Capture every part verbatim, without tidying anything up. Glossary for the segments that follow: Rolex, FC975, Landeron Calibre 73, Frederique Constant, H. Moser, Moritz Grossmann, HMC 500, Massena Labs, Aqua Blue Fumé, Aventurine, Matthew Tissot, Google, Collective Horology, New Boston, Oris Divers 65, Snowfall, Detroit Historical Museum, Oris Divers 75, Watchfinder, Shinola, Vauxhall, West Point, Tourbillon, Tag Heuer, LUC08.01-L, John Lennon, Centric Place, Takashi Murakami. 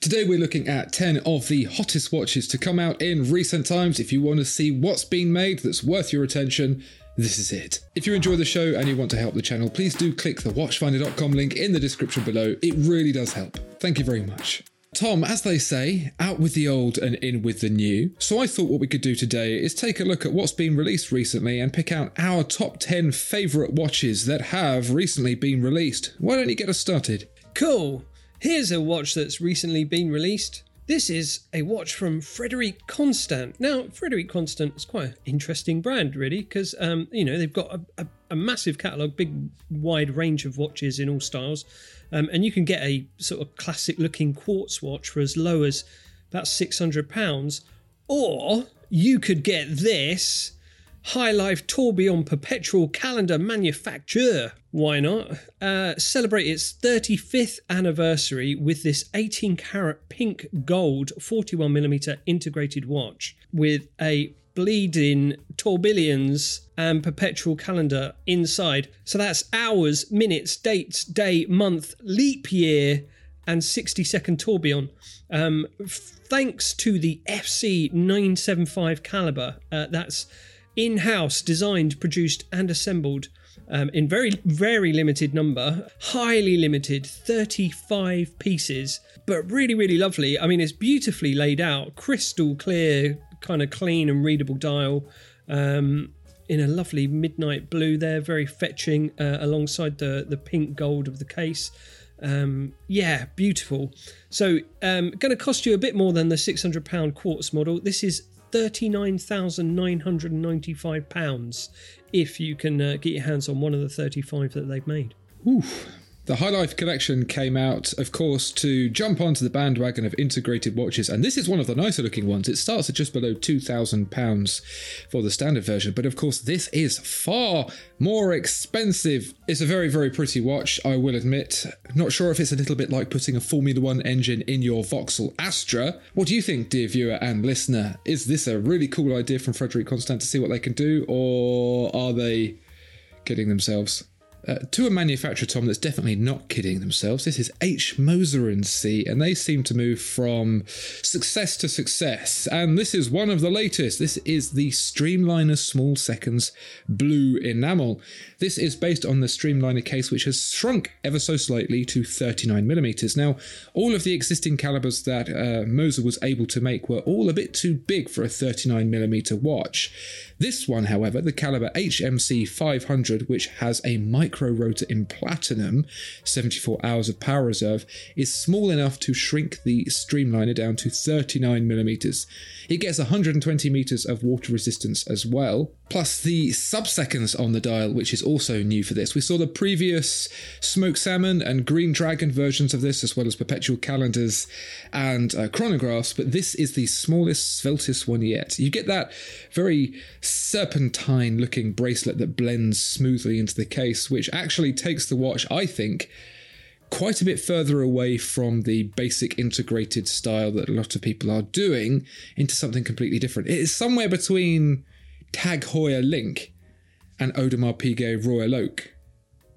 Today we're looking at ten of the hottest watches to come out in recent times. If you want to see what's been made that's worth your attention, this is it. If you enjoy the show and you want to help the channel, please do click the watchfinder dot com link in the description below. It really does help. Thank you very much. Tom, as they say, out with the old and in with the new. So I thought what we could do today is take a look at what's been released recently and pick out our top ten favourite watches that have recently been released. Why don't you get us started? Cool. Here's a watch that's recently been released. This is a watch from Frederique Constant. Now, Frederique Constant is quite an interesting brand, really, because, um, you know, they've got a, a, a massive catalogue, big, wide range of watches in all styles. Um, and you can get a sort of classic-looking quartz watch for as low as about six hundred pounds. Or you could get this High Life Tourbillon Perpetual Calendar Manufacture. Why not? Uh, celebrate its thirty-fifth anniversary with this eighteen karat pink gold forty-one millimeter integrated watch with a bleeding tourbillons and perpetual calendar inside. So that's hours, minutes, dates, day, month, leap year, and sixty second tourbillon. Um, thanks to the F C nine seventy-five caliber. Uh, that's in-house designed, produced and assembled um, in very very limited number, highly limited, thirty-five pieces, but really really lovely. I mean, it's beautifully laid out, crystal clear, kind of clean and readable dial, um, in a lovely midnight blue there, very fetching, uh, alongside the the pink gold of the case. Um, yeah, beautiful. So um, going to cost you a bit more than the six hundred pound quartz model. This is thirty-nine thousand nine hundred ninety-five pounds if you can uh, get your hands on one of the thirty-five that they've made. Oof. The High Life collection came out, of course, to jump onto the bandwagon of integrated watches, and this is one of the nicer looking ones. It starts at just below two thousand pounds for the standard version, but of course this is far more expensive. It's a very, very pretty watch, I will admit. I'm not sure if it's a little bit like putting a Formula One engine in your Vauxhall Astra. What do you think, dear viewer and listener? Is this a really cool idea from Frederique Constant to see what they can do, or are they kidding themselves? Uh, to a manufacturer, Tom, that's definitely not kidding themselves. This is H. Moser and C, and they seem to move from success to success. And this is one of the latest. This is the Streamliner Small Seconds Blue Enamel. This is based on the Streamliner case, which has shrunk ever so slightly to thirty-nine millimeters. Now, all of the existing calibers that uh, Moser was able to make were all a bit too big for a thirty-nine millimeter watch. This one, however, the caliber H M C five hundred, which has a micro rotor in platinum, seventy-four hours of power reserve, is small enough to shrink the Streamliner down to thirty-nine millimeters. It gets one hundred twenty meters of water resistance as well, plus the subseconds on the dial, which is also new for this. We saw the previous Smoked Salmon and Green Dragon versions of this, as well as perpetual calendars and uh, chronographs, but this is the smallest, sveltest one yet. You get that very serpentine looking bracelet that blends smoothly into the case, which actually takes the watch, I think, quite a bit further away from the basic integrated style that a lot of people are doing into something completely different. It is somewhere between Tag Heuer Link and Audemars Piguet Royal Oak.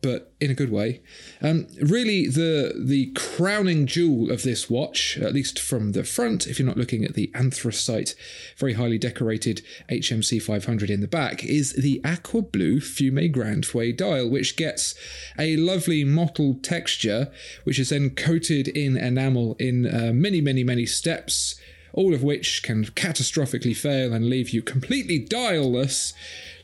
but in a good way. Um, really, the the crowning jewel of this watch, at least from the front, if you're not looking at the anthracite, very highly decorated H M C five hundred in the back, is the Aqua Blue Fumé Grand Fouet dial, which gets a lovely mottled texture, which is then coated in enamel in uh, many, many, many steps, all of which can catastrophically fail and leave you completely dialless,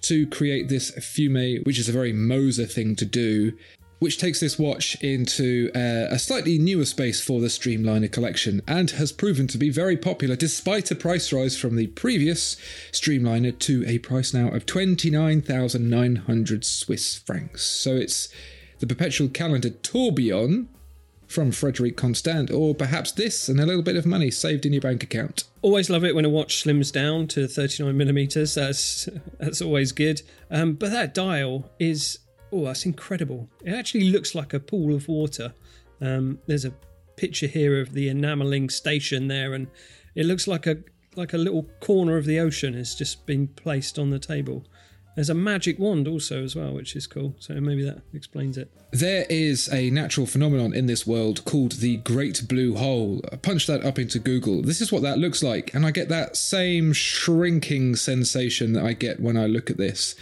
to create this fumé, which is a very Moser thing to do, which takes this watch into uh, a slightly newer space for the Streamliner collection, and has proven to be very popular despite a price rise from the previous Streamliner to a price now of twenty-nine thousand nine hundred Swiss francs. So it's the perpetual calendar tourbillon from Frederique Constant, or perhaps this and a little bit of money saved in your bank account. Always love it when a watch slims down to thirty-nine millimeters. That's that's always good. Um, but that dial is, oh, that's incredible. It actually looks like a pool of water. Um, there's a picture here of the enameling station there, and it looks like a like a little corner of the ocean has just been placed on the table. There's a magic wand also as well, which is cool. So maybe that explains it. There is a natural phenomenon in this world called the Great Blue Hole. Punch that up into Google. This is what that looks like. And I get that same shrinking sensation that I get when I look at this.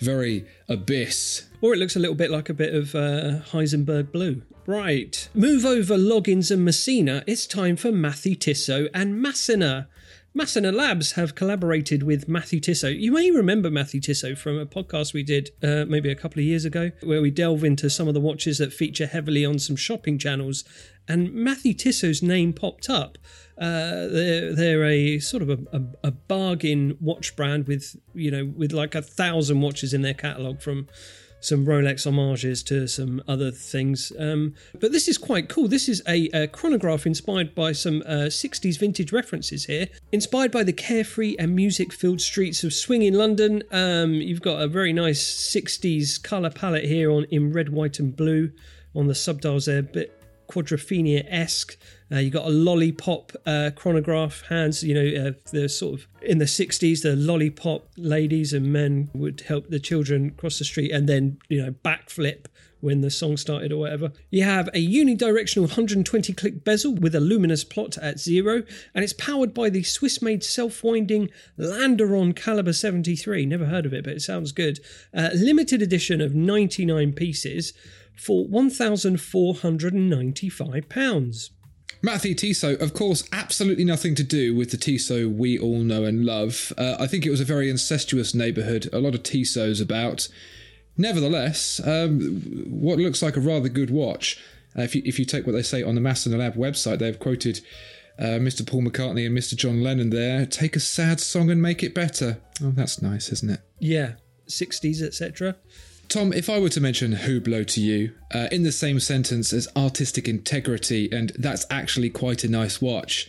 Very abyss. Or it looks a little bit like a bit of uh, Heisenberg blue. Right. Move over Loggins and Massena. It's time for Matthew Tissot and Massena. Massena Labs have collaborated with Matthew Tissot. You may remember Matthew Tissot from a podcast we did uh, maybe a couple of years ago, where we delve into some of the watches that feature heavily on some shopping channels. And Matthew Tissot's name popped up. Uh, they're, they're a sort of a, a, a bargain watch brand with, you know, with like a thousand watches in their catalogue, from some Rolex homages to some other things. Um, but this is quite cool. This is a, a chronograph inspired by some uh, sixties vintage references here. Inspired by the carefree and music-filled streets of swinging London. Um, you've got a very nice sixties colour palette here on in red, white and blue on the subdials there. A bit Quadrophenia-esque. Uh, you got a lollipop uh, chronograph hands, you know, uh, the sort of in the sixties, the lollipop ladies and men would help the children cross the street and then, you know, backflip when the song started or whatever. You have a unidirectional one hundred twenty click bezel with a luminous plot at zero, and it's powered by the Swiss-made self-winding Landeron Calibre seventy-three. Never heard of it, but it sounds good. Uh, limited edition of ninety-nine pieces for one thousand four hundred ninety-five pounds. Matthew Tissot, of course, absolutely nothing to do with the Tissot we all know and love. Uh, I think it was a very incestuous neighbourhood, a lot of Tissots about. Nevertheless, um, what looks like a rather good watch, uh, if you if you take what they say on the Massena Lab website, they've quoted uh, Mister Paul McCartney and Mister John Lennon there, take a sad song and make it better. Oh, that's nice, isn't it? Yeah, sixties, et cetera. Tom, if I were to mention Hublot to you, uh, in the same sentence as artistic integrity and that's actually quite a nice watch,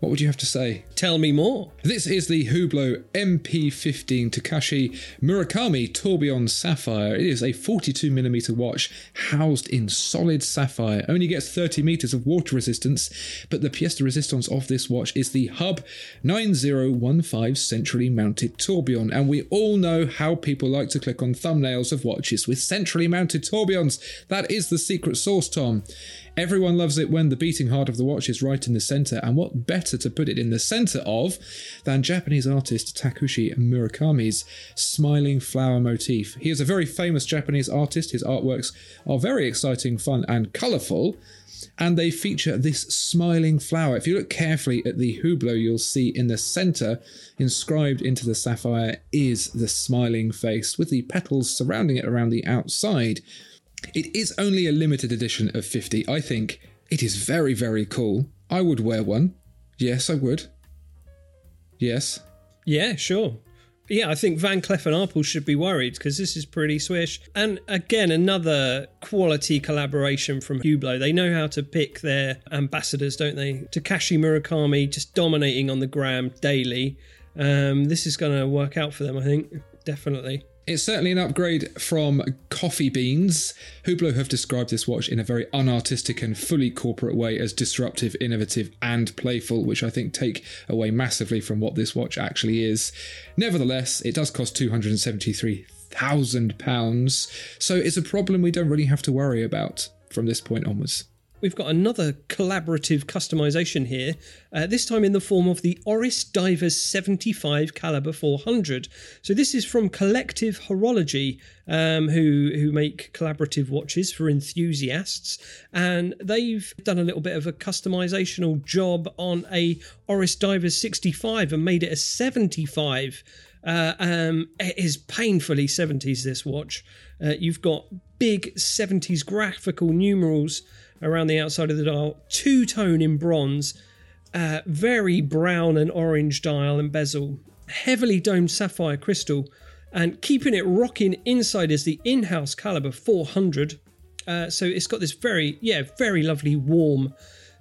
what would you have to say? Tell me more. This is the Hublot M P fifteen Takashi Murakami Tourbillon Sapphire. It is a forty-two millimeter watch housed in solid sapphire. Only gets thirty meters of water resistance, but the pièce de résistance of this watch is the H U B nine oh one five centrally mounted tourbillon. And we all know how people like to click on thumbnails of watches with centrally mounted tourbillons. That is the secret sauce, Tom. Everyone loves it when the beating heart of the watch is right in the centre, and what better to put it in the centre of than Japanese artist Takashi Murakami's smiling flower motif. He is a very famous Japanese artist. His artworks are very exciting, fun and colourful, and they feature this smiling flower. If you look carefully at the Hublot, you'll see in the centre, inscribed into the sapphire, is the smiling face with the petals surrounding it around the outside. It is only a limited edition of fifty. I think it is very, very cool. I would wear one. Yes, I would. Yes. Yeah, sure. Yeah, I think Van Cleef and Arpels should be worried, because this is pretty swish. And again, another quality collaboration from Hublot. They know how to pick their ambassadors, don't they? Takashi Murakami just dominating on the gram daily. Um, this is going to work out for them, I think. Definitely. It's certainly an upgrade from coffee beans. Hublot have described this watch in a very unartistic and fully corporate way as disruptive, innovative and playful, which I think take away massively from what this watch actually is. Nevertheless, it does cost two hundred seventy-three one thousand pounds. So it's a problem we don't really have to worry about from this point onwards. We've got another collaborative customization here, uh, this time in the form of the Oris Divers seventy-five Calibre four hundred. So this is from Collective Horology, um, who, who make collaborative watches for enthusiasts. And they've done a little bit of a customizational job on a Oris Divers sixty-five and made it a seventy-five. Uh, um, it is painfully seventies, this watch. Uh, you've got big seventies graphical numerals around the outside of the dial, two-tone in bronze, uh, very brown and orange dial and bezel, heavily domed sapphire crystal, and keeping it rocking inside is the in-house Calibre four hundred. Uh, so it's got this very, yeah, very lovely warm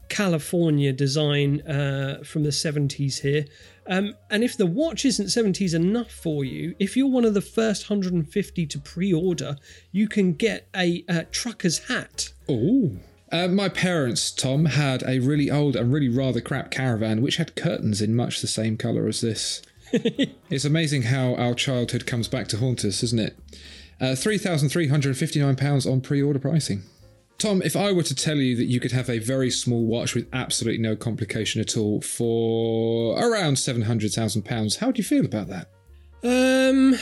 California design uh, from the seventies here. Um, and if the watch isn't seventies enough for you, if you're one of the first one hundred fifty to pre-order, you can get a uh, trucker's hat. Oh. Uh, my parents, Tom, had a really old and really rather crap caravan which had curtains in much the same colour as this. It's amazing how our childhood comes back to haunt us, isn't it? Uh, three thousand three hundred fifty-nine pounds on pre-order pricing. Tom, if I were to tell you that you could have a very small watch with absolutely no complication at all for around seven hundred thousand pounds, how would you feel about that? Um,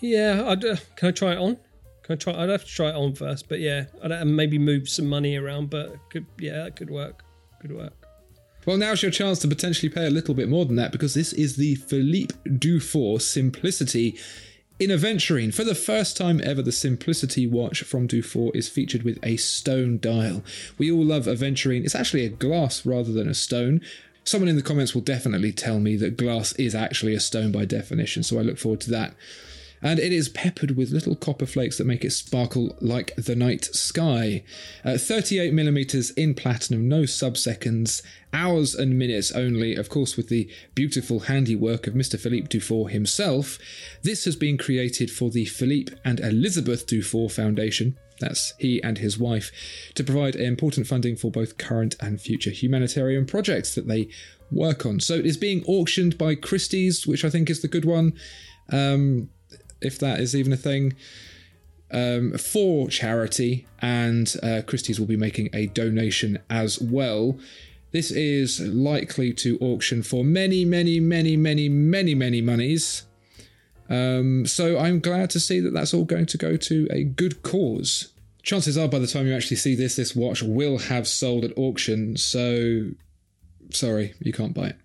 yeah, I'd, uh, can I try it on? I try, I'd have to try it on first, but yeah, I'd maybe move some money around, but could, yeah, that could work. Could work. Well, now's your chance to potentially pay a little bit more than that, because this is the Philippe Dufour Simplicity in Aventurine. For the first time ever, the Simplicity watch from Dufour is featured with a stone dial. We all love Aventurine. It's actually a glass rather than a stone. Someone in the comments will definitely tell me that glass is actually a stone by definition, so I look forward to that. And it is peppered with little copper flakes that make it sparkle like the night sky. Uh, thirty-eight millimeters in platinum, no sub-seconds, hours and minutes only, of course with the beautiful handiwork of Mister Philippe Dufour himself. This has been created for the Philippe and Elizabeth Dufour Foundation, that's he and his wife, to provide important funding for both current and future humanitarian projects that they work on. So it is being auctioned by Christie's, which I think is the good one. Um... if that is even a thing, um, for charity, and uh, Christie's will be making a donation as well. This is likely to auction for many, many, many, many, many, many monies. Um, so I'm glad to see that that's all going to go to a good cause. Chances are by the time you actually see this, this watch will have sold at auction. So, sorry, you can't buy it.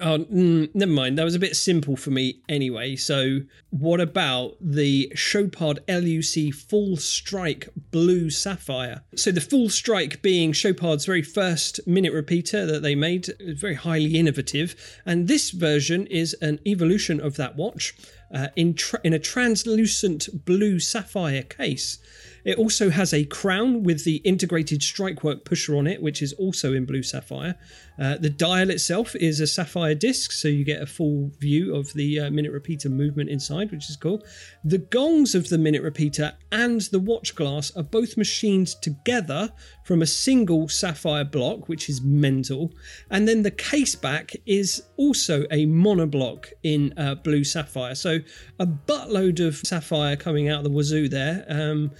Oh, mm, never mind. That was a bit simple for me anyway. So what about the Chopard L U C Full Strike Blue Sapphire? So the Full Strike being Chopard's very first minute repeater that they made. It was very highly innovative. And this version is an evolution of that watch uh, in, tra- in a translucent blue sapphire case. It also has a crown with the integrated strikework pusher on it, which is also in blue sapphire. Uh, the dial itself is a sapphire disc, so you get a full view of the uh, minute repeater movement inside, which is cool. The gongs of the minute repeater and the watch glass are both machined together from a single sapphire block, which is mental. And then the case back is also a monoblock in uh, blue sapphire. So a buttload of sapphire coming out of the wazoo there. Um,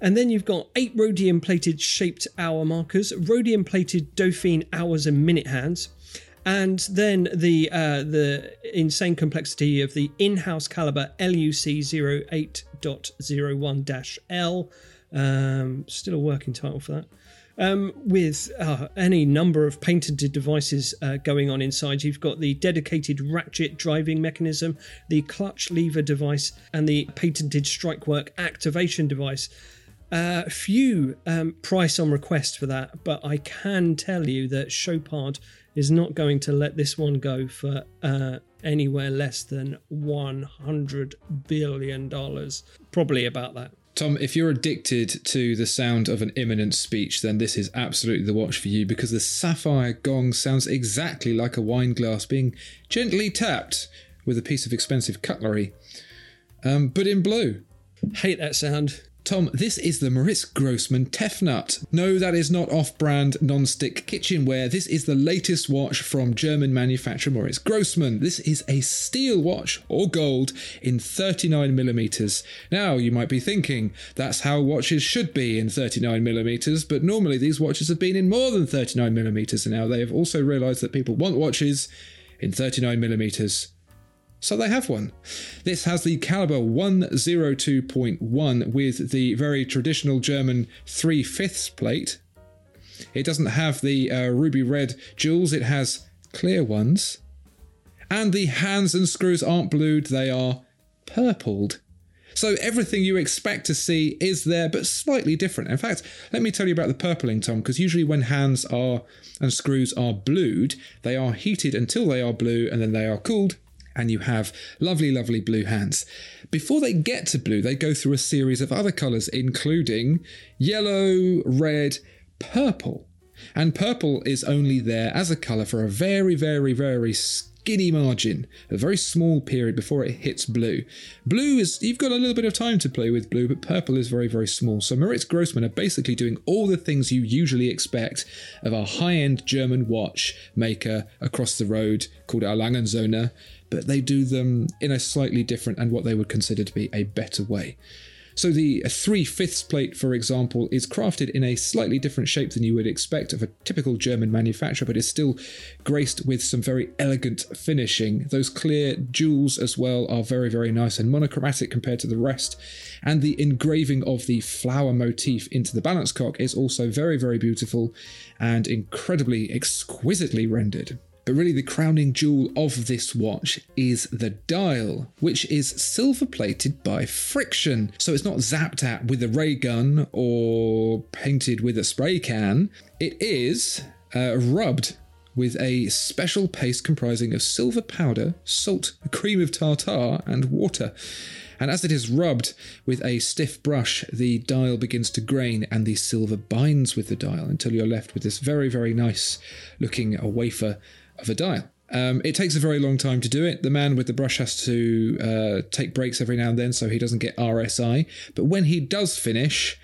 And then you've got eight rhodium-plated shaped hour markers, rhodium-plated Dauphine hours and minute hands, and then the uh, the insane complexity of the in-house Calibre L U C zero eight point zero one dash L. Um, still a working title for that. Um, with uh, any number of patented devices uh, going on inside. You've got the dedicated ratchet driving mechanism, the clutch lever device, and the patented strikework activation device. Uh, few um, price on request for that, but I can tell you that Chopard is not going to let this one go for uh, anywhere less than one hundred billion dollars. Probably about that. Tom, if you're addicted to the sound of an imminent speech, then this is absolutely the watch for you, because the sapphire gong sounds exactly like a wine glass being gently tapped with a piece of expensive cutlery, um, but in blue. Hate that sound. Tom, this is the Moritz Grossmann Tefnut. No, that is not off-brand non-stick kitchenware. This is the latest watch from German manufacturer Moritz Grossmann. This is a steel watch, or gold, in thirty-nine millimeters. Now, you might be thinking, that's how watches should be, in thirty-nine millimeters, but normally these watches have been in more than thirty-nine millimeters, and now they have also realised that people want watches in thirty-nine millimeters. So they have one. This has the caliber one oh two point one with the very traditional German three fifths plate. It doesn't have the uh, ruby red jewels, it has clear ones. And the hands and screws aren't blued, they are purpled. So everything you expect to see is there, but slightly different. In fact, let me tell you about the purpling, Tom, because usually when hands are and screws are blued, they are heated until they are blue, and then they are cooled, and you have lovely, lovely blue hands. Before they get to blue, they go through a series of other colours, including yellow, red, purple. And purple is only there as a colour for a very, very, very skinny margin, a very small period before it hits blue. Blue is, you've got a little bit of time to play with blue, but purple is very, very small. So Moritz Grossmann are basically doing all the things you usually expect of a high-end German watch maker across the road called Erlangenzone, but they do them in a slightly different and what they would consider to be a better way. So the three fifths plate, for example, is crafted in a slightly different shape than you would expect of a typical German manufacturer, but is still graced with some very elegant finishing. Those clear jewels as well are very, very nice and monochromatic compared to the rest. And the engraving of the flower motif into the balance cock is also very, very beautiful and incredibly exquisitely rendered. But really the crowning jewel of this watch is the dial, which is silver plated by friction. So it's not zapped at with a ray gun or painted with a spray can. It is uh, rubbed with a special paste comprising of silver powder, salt, cream of tartar and water. And as it is rubbed with a stiff brush, the dial begins to grain and the silver binds with the dial until you're left with this very, very nice looking wafer of a dial. Um, it takes a very long time to do it. The man with the brush has to uh, take breaks every now and then so he doesn't get R S I. But when he does finish,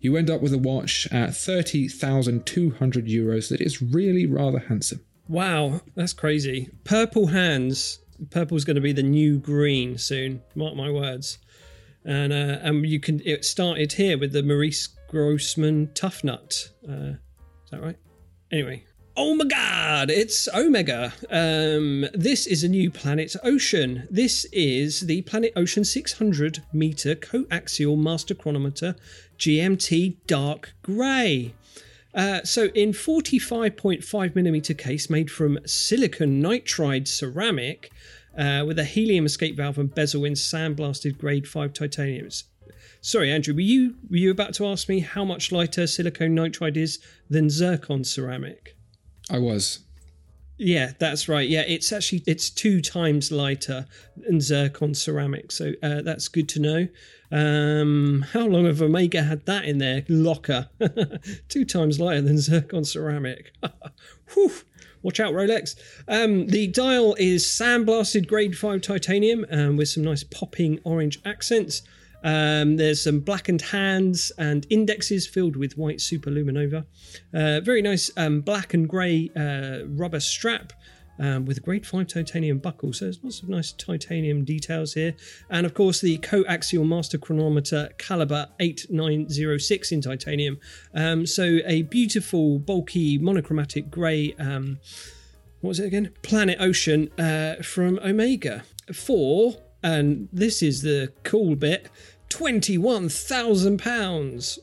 you end up with a watch at thirty thousand two hundred euros that is really rather handsome. Wow, that's crazy. Purple hands. Purple's going to be the new green soon, mark my words. And uh, and you can. It started here with the Moritz Grossmann Tefnut. Uh, is that right? Anyway. Oh my god, it's Omega. Um, this is a new Planet Ocean. This is the Planet Ocean six hundred meter coaxial master chronometer G M T dark grey. Uh, so in forty-five point five millimeter case made from silicon nitride ceramic uh, with a helium escape valve and bezel in sandblasted grade five titaniums. Sorry, Andrew, were you were you about to ask me how much lighter silicon nitride is than zircon ceramic? I was. Yeah, that's right. Yeah, it's actually it's two times lighter than zircon ceramic, so uh, that's good to know. Um, how long have Omega had that in their locker? Two times lighter than zircon ceramic. Whew. Watch out, Rolex. Um, the dial is sandblasted grade five titanium um, with some nice popping orange accents. Um, there's some blackened hands and indexes filled with white superluminova. Uh, very nice um, black and grey uh, rubber strap um, with a grade five titanium buckle. So there's lots of nice titanium details here. And of course the coaxial master chronometer caliber eighty-nine oh six in titanium. Um, so a beautiful bulky monochromatic grey, um, what was it again? Planet Ocean uh, from Omega for... And this is the cool bit, twenty-one thousand pounds.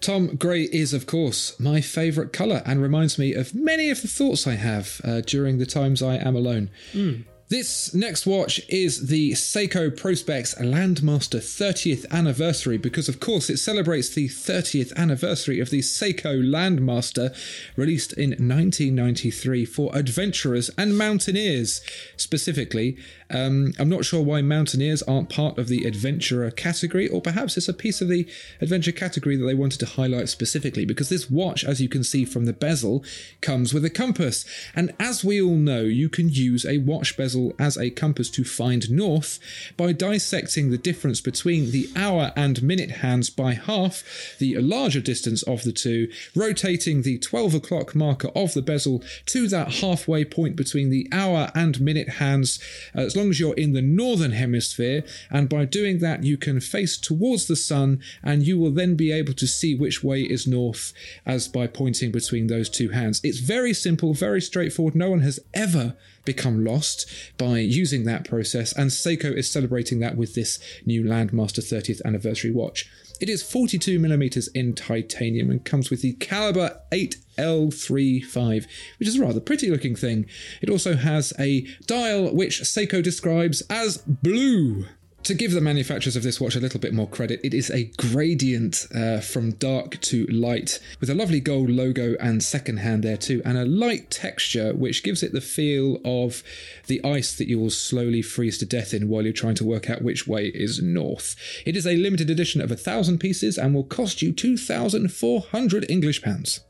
Tom, grey is, of course, my favourite colour and reminds me of many of the thoughts I have uh, during the times I am alone. Mm. This next watch is the Seiko Prospex Landmaster thirtieth anniversary because, of course, it celebrates the thirtieth anniversary of the Seiko Landmaster, released in nineteen ninety-three for adventurers and mountaineers, specifically. Um, I'm not sure why mountaineers aren't part of the adventurer category, or perhaps it's a piece of the adventure category that they wanted to highlight specifically, because this watch, as you can see from the bezel, comes with a compass. And as we all know, you can use a watch bezel bezel as a compass to find north by dissecting the difference between the hour and minute hands by half, the larger distance of the two, rotating the twelve o'clock marker of the bezel to that halfway point between the hour and minute hands, as long as you're in the northern hemisphere, and by doing that you can face towards the sun and you will then be able to see which way is north as by pointing between those two hands. It's very simple, very straightforward. No one has ever become lost by using that process, and Seiko is celebrating that with this new Landmaster thirtieth anniversary watch. It is forty-two millimeters in titanium and comes with the Calibre eight L thirty-five, which is a rather pretty looking thing. It also has a dial which Seiko describes as blue. To give the manufacturers of this watch a little bit more credit, it is a gradient uh, from dark to light, with a lovely gold logo and second hand there too, and a light texture which gives it the feel of the ice that you will slowly freeze to death in while you're trying to work out which way is north. It is a limited edition of a thousand pieces and will cost you two thousand four hundred English pounds.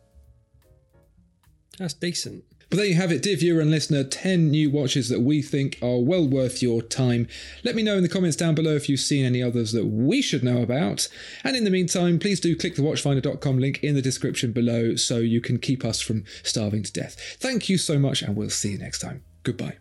That's decent. But there you have it, dear viewer and listener, ten new watches that we think are well worth your time. Let me know in the comments down below if you've seen any others that we should know about. And in the meantime, please do click the watchfinder dot com link in the description below so you can keep us from starving to death. Thank you so much, and we'll see you next time. Goodbye.